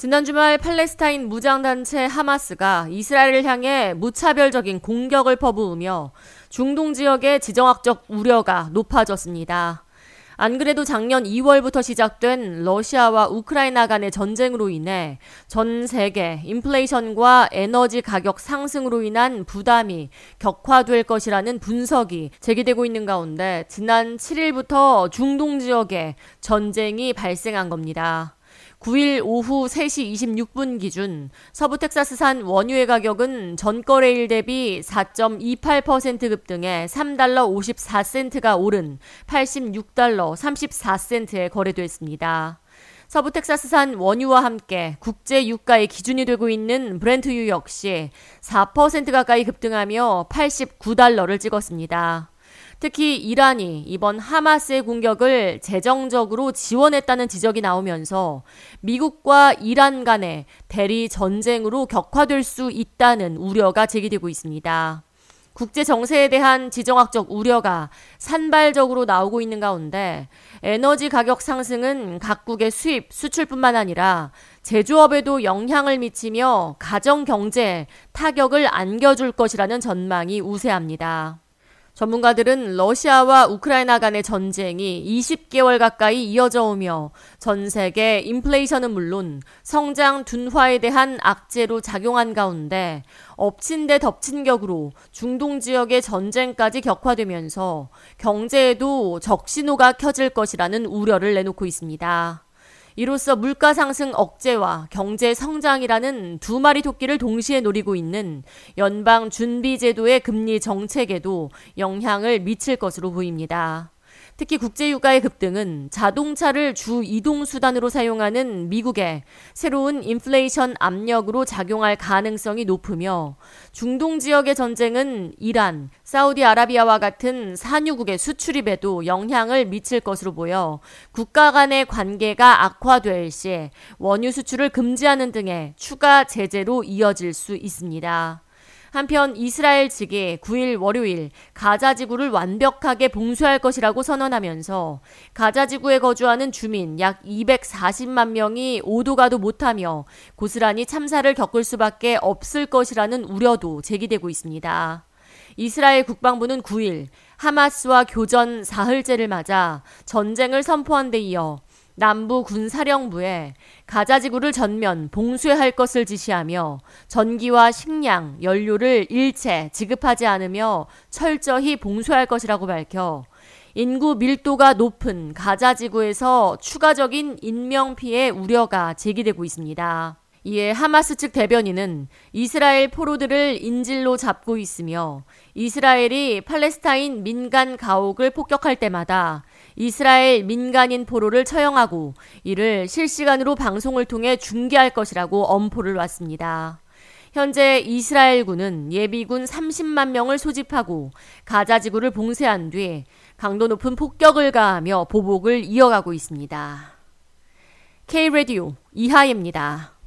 지난 주말 팔레스타인 무장단체 하마스가 이스라엘을 향해 무차별적인 공격을 퍼부으며 중동 지역의 지정학적 우려가 높아졌습니다. 안 그래도 작년 2월부터 시작된 러시아와 우크라이나 간의 전쟁으로 인해 전 세계 인플레이션과 에너지 가격 상승으로 인한 부담이 격화될 것이라는 분석이 제기되고 있는 가운데 지난 7일부터 중동 지역에 전쟁이 발생한 겁니다. 9일 오후 3시 26분 기준 서부 텍사스산 원유의 가격은 전거래일 대비 4.28% 급등해 3달러 54센트가 오른 86달러 34센트에 거래됐습니다. 서부 텍사스산 원유와 함께 국제 유가의 기준이 되고 있는 브렌트유 역시 4% 가까이 급등하며 89달러를 찍었습니다. 특히 이란이 이번 하마스의 공격을 재정적으로 지원했다는 지적이 나오면서 미국과 이란 간의 대리 전쟁으로 격화될 수 있다는 우려가 제기되고 있습니다. 국제 정세에 대한 지정학적 우려가 산발적으로 나오고 있는 가운데 에너지 가격 상승은 각국의 수입, 수출뿐만 아니라 제조업에도 영향을 미치며 가정 경제에 타격을 안겨줄 것이라는 전망이 우세합니다. 전문가들은 러시아와 우크라이나 간의 전쟁이 20개월 가까이 이어져 오며 전 세계 인플레이션은 물론 성장 둔화에 대한 악재로 작용한 가운데 엎친 데 덮친 격으로 중동 지역의 전쟁까지 격화되면서 경제에도 적신호가 켜질 것이라는 우려를 내놓고 있습니다. 이로써 물가 상승 억제와 경제 성장이라는 두 마리 토끼를 동시에 노리고 있는 연방 준비 제도의 금리 정책에도 영향을 미칠 것으로 보입니다. 특히 국제 유가의 급등은 자동차를 주 이동 수단으로 사용하는 미국의 새로운 인플레이션 압력으로 작용할 가능성이 높으며 중동 지역의 전쟁은 이란, 사우디아라비아와 같은 산유국의 수출입에도 영향을 미칠 것으로 보여 국가 간의 관계가 악화될 시에 원유 수출을 금지하는 등의 추가 제재로 이어질 수 있습니다. 한편 이스라엘 측이 9일 월요일 가자 지구를 완벽하게 봉쇄할 것이라고 선언하면서 가자 지구에 거주하는 주민 약 240만 명이 오도 가도 못하며 고스란히 참사를 겪을 수밖에 없을 것이라는 우려도 제기되고 있습니다. 이스라엘 국방부는 9일 하마스와 교전 사흘째를 맞아 전쟁을 선포한 데 이어 남부 군사령부에 가자 지구를 전면 봉쇄할 것을 지시하며 전기와 식량, 연료를 일체 지급하지 않으며 철저히 봉쇄할 것이라고 밝혀 인구 밀도가 높은 가자 지구에서 추가적인 인명피해 우려가 제기되고 있습니다. 이에 하마스 측 대변인은 이스라엘 포로들을 인질로 잡고 있으며 이스라엘이 팔레스타인 민간 가옥을 폭격할 때마다 이스라엘 민간인 포로를 처형하고 이를 실시간으로 방송을 통해 중계할 것이라고 엄포를 놨습니다. 현재 이스라엘군은 예비군 30만 명을 소집하고 가자 지구를 봉쇄한 뒤 강도 높은 폭격을 가하며 보복을 이어가고 있습니다. K-라디오 이하예입니다.